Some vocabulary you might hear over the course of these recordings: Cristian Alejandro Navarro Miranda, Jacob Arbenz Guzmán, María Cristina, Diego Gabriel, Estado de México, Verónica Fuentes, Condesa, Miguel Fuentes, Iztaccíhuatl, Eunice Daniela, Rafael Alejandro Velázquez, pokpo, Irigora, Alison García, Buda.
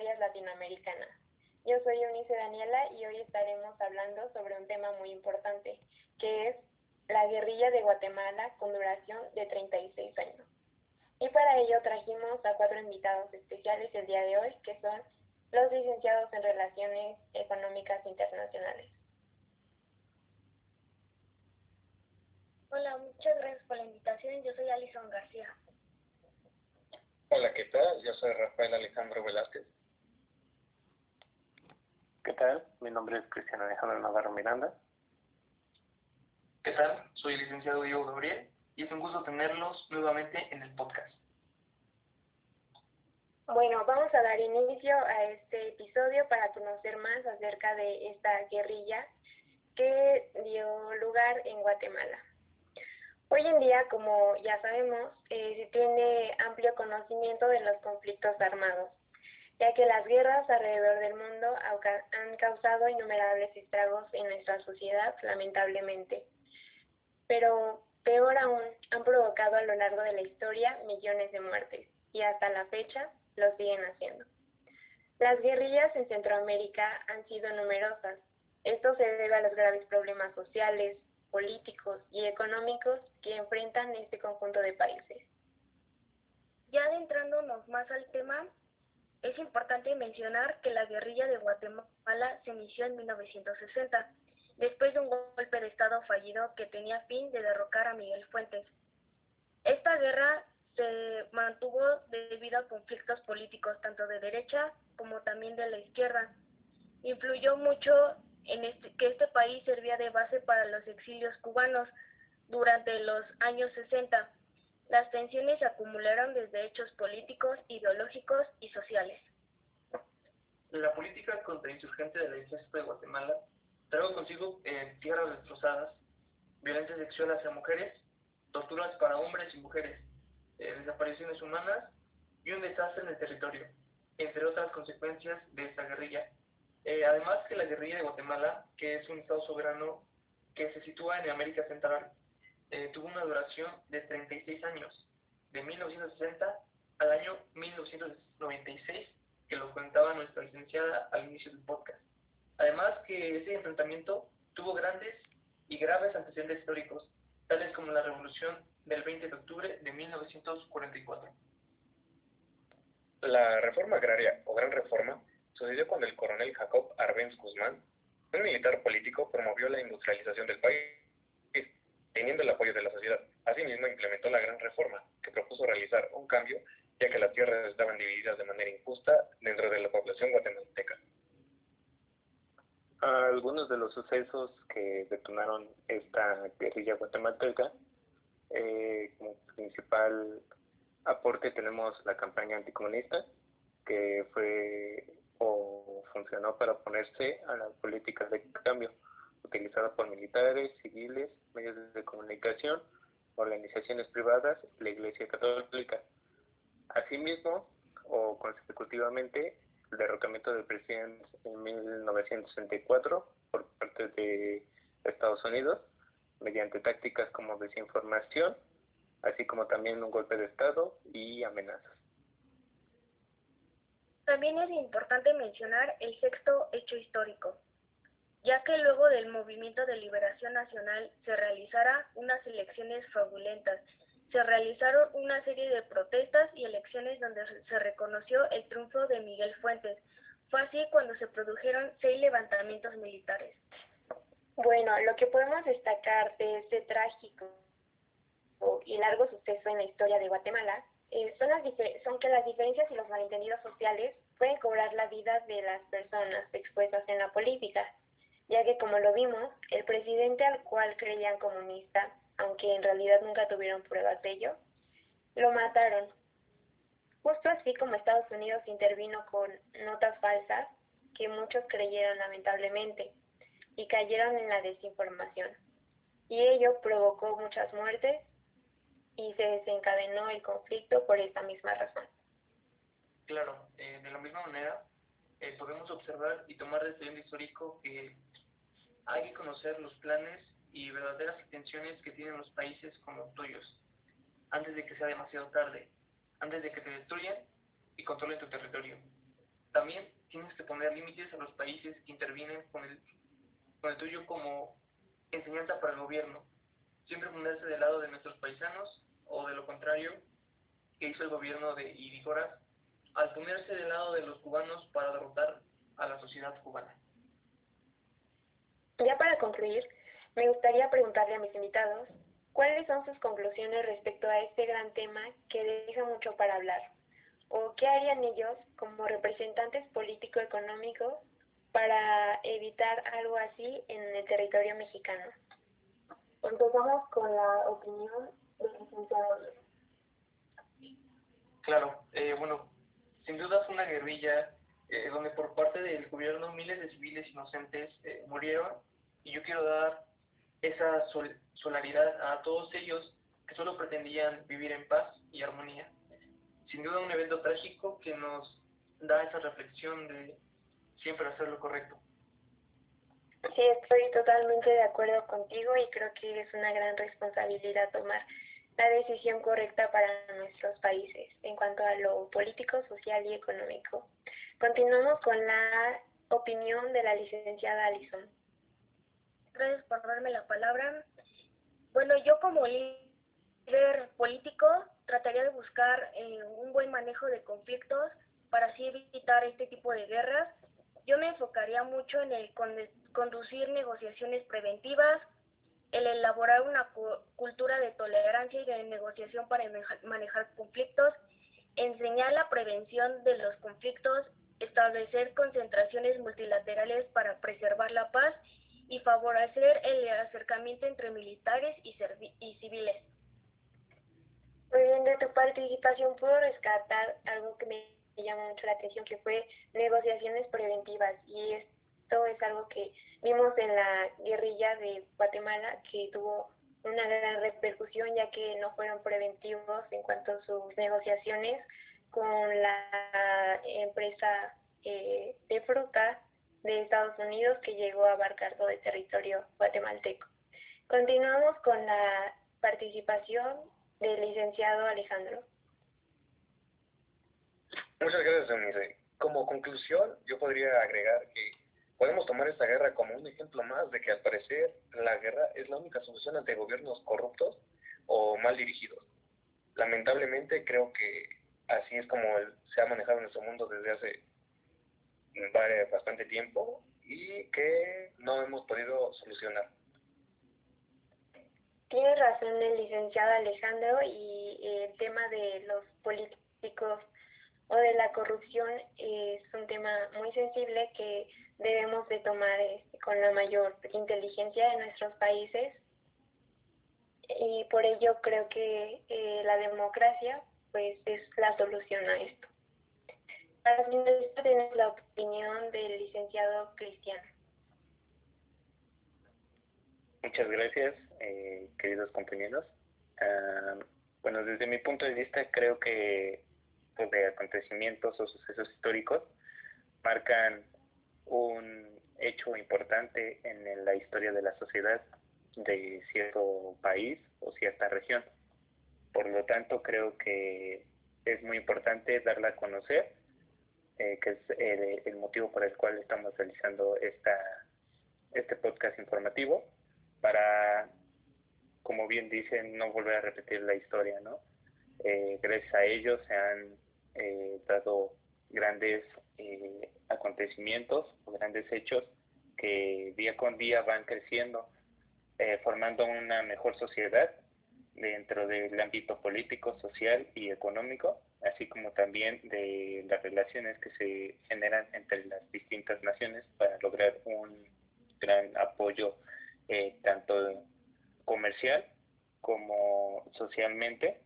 historias latinoamericanas. Yo soy Eunice Daniela y hoy estaremos hablando sobre un tema muy importante, que es la guerrilla de Guatemala con duración de 36 años. Y para ello trajimos a 4 invitados especiales el día de hoy, que son los licenciados en Relaciones Económicas Internacionales. Hola, muchas gracias por la invitación. Yo soy Alison García. Hola, ¿qué tal? Yo soy Rafael Alejandro Velázquez. ¿Qué tal? Mi nombre es Cristian Alejandro Navarro Miranda. ¿Qué tal? Soy el licenciado Diego Gabriel y es un gusto tenerlos nuevamente en el podcast. Bueno, vamos a dar inicio a este episodio para conocer más acerca de esta guerrilla que dio lugar en Guatemala. Hoy en día, como ya sabemos, se tiene amplio conocimiento de los conflictos armados, ya que las guerras alrededor del mundo han causado innumerables estragos en nuestra sociedad, lamentablemente. Pero, peor aún, han provocado a lo largo de la historia millones de muertes, y hasta la fecha lo siguen haciendo. Las guerrillas en Centroamérica han sido numerosas. Esto se debe a los graves problemas sociales, políticos y económicos que enfrentan este conjunto de países. Ya adentrándonos más al tema, es importante mencionar que la guerrilla de Guatemala se inició en 1960, después de un golpe de Estado fallido que tenía fin de derrocar a Miguel Fuentes. Esta guerra se mantuvo debido a conflictos políticos tanto de derecha como también de la izquierda. Influyó mucho en que este país servía de base para los exilios cubanos durante los años 60. Las tensiones se acumularon desde hechos políticos, ideológicos y sociales. La política contrainsurgente de la Ejército de Guatemala trajo consigo tierras destrozadas, violencia sexual hacia mujeres, torturas para hombres y mujeres, desapariciones humanas y un desastre en el territorio, entre otras consecuencias de esta guerrilla. Además que la guerrilla de Guatemala, que es un estado soberano que se sitúa en América Central, tuvo una duración de 36 años, de 1960 al año 1996, que lo contaba nuestra licenciada al inicio del podcast. Además que ese enfrentamiento tuvo grandes y graves antecedentes históricos, tales como la revolución del 20 de octubre de 1944. La reforma agraria, o gran reforma, sucedió cuando el coronel Jacob Arbenz Guzmán, un militar político, promovió la industrialización del país, teniendo el apoyo de la sociedad. Asimismo, implementó la gran reforma, que propuso realizar un cambio, ya que las tierras estaban divididas de manera injusta dentro de la población guatemalteca. Algunos de los sucesos que detonaron esta guerrilla guatemalteca, como principal aporte tenemos la campaña anticomunista, que fue o funcionó para oponerse a las políticas de cambio, utilizada por militares, civiles, medios de comunicación, organizaciones privadas, la Iglesia Católica. Asimismo, o consecutivamente, el derrocamiento del presidente en 1964 por parte de Estados Unidos, mediante tácticas como desinformación, así como también un golpe de Estado y amenazas. También es importante mencionar el sexto hecho histórico, ya que luego del Movimiento de Liberación Nacional se realizaron unas elecciones fraudulentas. Se realizaron una serie de protestas y elecciones donde se reconoció el triunfo de Miguel Fuentes. Fue así cuando se produjeron 6 levantamientos militares. Bueno, lo que podemos destacar de este trágico y largo suceso en la historia de Guatemala son que las diferencias y los malentendidos sociales pueden cobrar la vida de las personas expuestas en la política, ya que, como lo vimos, el presidente al cual creían comunista, aunque en realidad nunca tuvieron pruebas de ello, lo mataron. Justo así como Estados Unidos intervino con notas falsas que muchos creyeron lamentablemente y cayeron en la desinformación. Y ello provocó muchas muertes y se desencadenó el conflicto por esta misma razón. Claro, de la misma manera podemos observar y tomar desde el histórico que hay que conocer los planes y verdaderas intenciones que tienen los países como tuyos, antes de que sea demasiado tarde, antes de que te destruyan y controlen tu territorio. También tienes que poner límites a los países que intervienen con el tuyo como enseñanza para el gobierno. Siempre ponerse del lado de nuestros paisanos o de lo contrario que hizo el gobierno de Irigora al ponerse del lado de los cubanos para derrotar a la sociedad cubana. Ya para concluir, me gustaría preguntarle a mis invitados, ¿cuáles son sus conclusiones respecto a este gran tema que deja mucho para hablar? ¿O qué harían ellos como representantes político-económicos para evitar algo así en el territorio mexicano? Empezamos con la opinión del licenciado. Claro, bueno, sin duda fue una guerrilla donde por parte del gobierno miles de civiles inocentes murieron, y yo quiero dar esa solidaridad a todos ellos que solo pretendían vivir en paz y armonía. Sin duda un evento trágico que nos da esa reflexión de siempre hacer lo correcto. Sí, estoy totalmente de acuerdo contigo y creo que es una gran responsabilidad tomar la decisión correcta para nuestros países en cuanto a lo político, social y económico. Continuamos con la opinión de la licenciada Alison. Gracias por darme la palabra. Bueno, yo como líder político trataría de buscar un buen manejo de conflictos para así evitar este tipo de guerras. Yo me enfocaría mucho en el conducir negociaciones preventivas, el elaborar una cultura de tolerancia y de negociación para manejar conflictos, enseñar la prevención de los conflictos, establecer concentraciones multilaterales para preservar la paz y favorecer el acercamiento entre militares y civiles. Muy bien, de tu participación puedo rescatar algo que me llamó mucho la atención, que fue negociaciones preventivas, y esto es algo que vimos en la guerrilla de Guatemala, que tuvo una gran repercusión ya que no fueron preventivos en cuanto a sus negociaciones con la empresa de fruta de Estados Unidos, que llegó a abarcar todo el territorio guatemalteco. Continuamos con la participación del licenciado Alejandro. Muchas gracias, Eunice. Como conclusión, yo podría agregar que podemos tomar esta guerra como un ejemplo más de que al parecer la guerra es la única solución ante gobiernos corruptos o mal dirigidos. Lamentablemente creo que así es como se ha manejado en nuestro mundo desde hace bastante tiempo y que no hemos podido solucionar. Tiene razón el licenciado Alejandro, y el tema de los políticos o de la corrupción es un tema muy sensible que debemos de tomar con la mayor inteligencia de nuestros países, y por ello creo que la democracia pues es la solución a esto. Para finalizar, tenemos la opinión del licenciado Cristian. Muchas gracias, queridos compañeros. Bueno, desde mi punto de vista, creo que los acontecimientos o sucesos históricos marcan un hecho importante en la historia de la sociedad de cierto país o cierta región. Por lo tanto, creo que es muy importante darla a conocer, que es el motivo por el cual estamos realizando este podcast informativo, para, como bien dicen, no volver a repetir la historia, ¿no? Gracias a ellos se han dado grandes acontecimientos, grandes hechos que día con día van creciendo, formando una mejor sociedad dentro del ámbito político, social y económico, así como también de las relaciones que se generan entre las distintas naciones para lograr un gran apoyo tanto comercial como socialmente,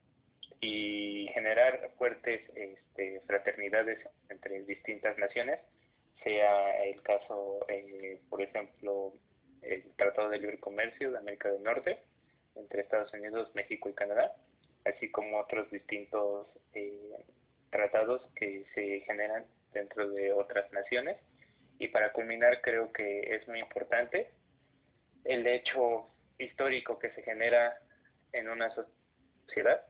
y generar fuertes fraternidades entre distintas naciones, sea el caso, por ejemplo, el Tratado de Libre Comercio de América del Norte entre Estados Unidos, México y Canadá, así como otros distintos tratados que se generan dentro de otras naciones. Y para culminar, creo que es muy importante el hecho histórico que se genera en una sociedad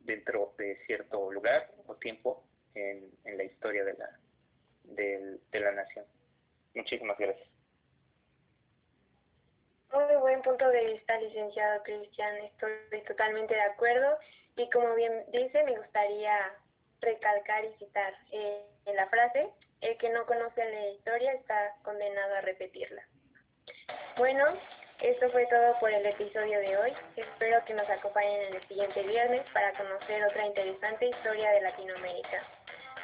dentro de cierto lugar o tiempo en la historia de la de la nación. Muchísimas gracias. Muy buen punto de vista, licenciado Cristian. Estoy totalmente de acuerdo. Y como bien dice, me gustaría recalcar y citar en la frase: el que no conoce la historia está condenado a repetirla. Bueno, esto fue todo por el episodio de hoy. Espero que nos acompañen el siguiente viernes para conocer otra interesante historia de Latinoamérica.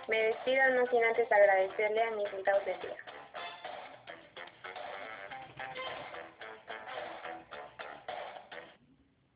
Me despido, no sin antes agradecerle a mis invitados del día.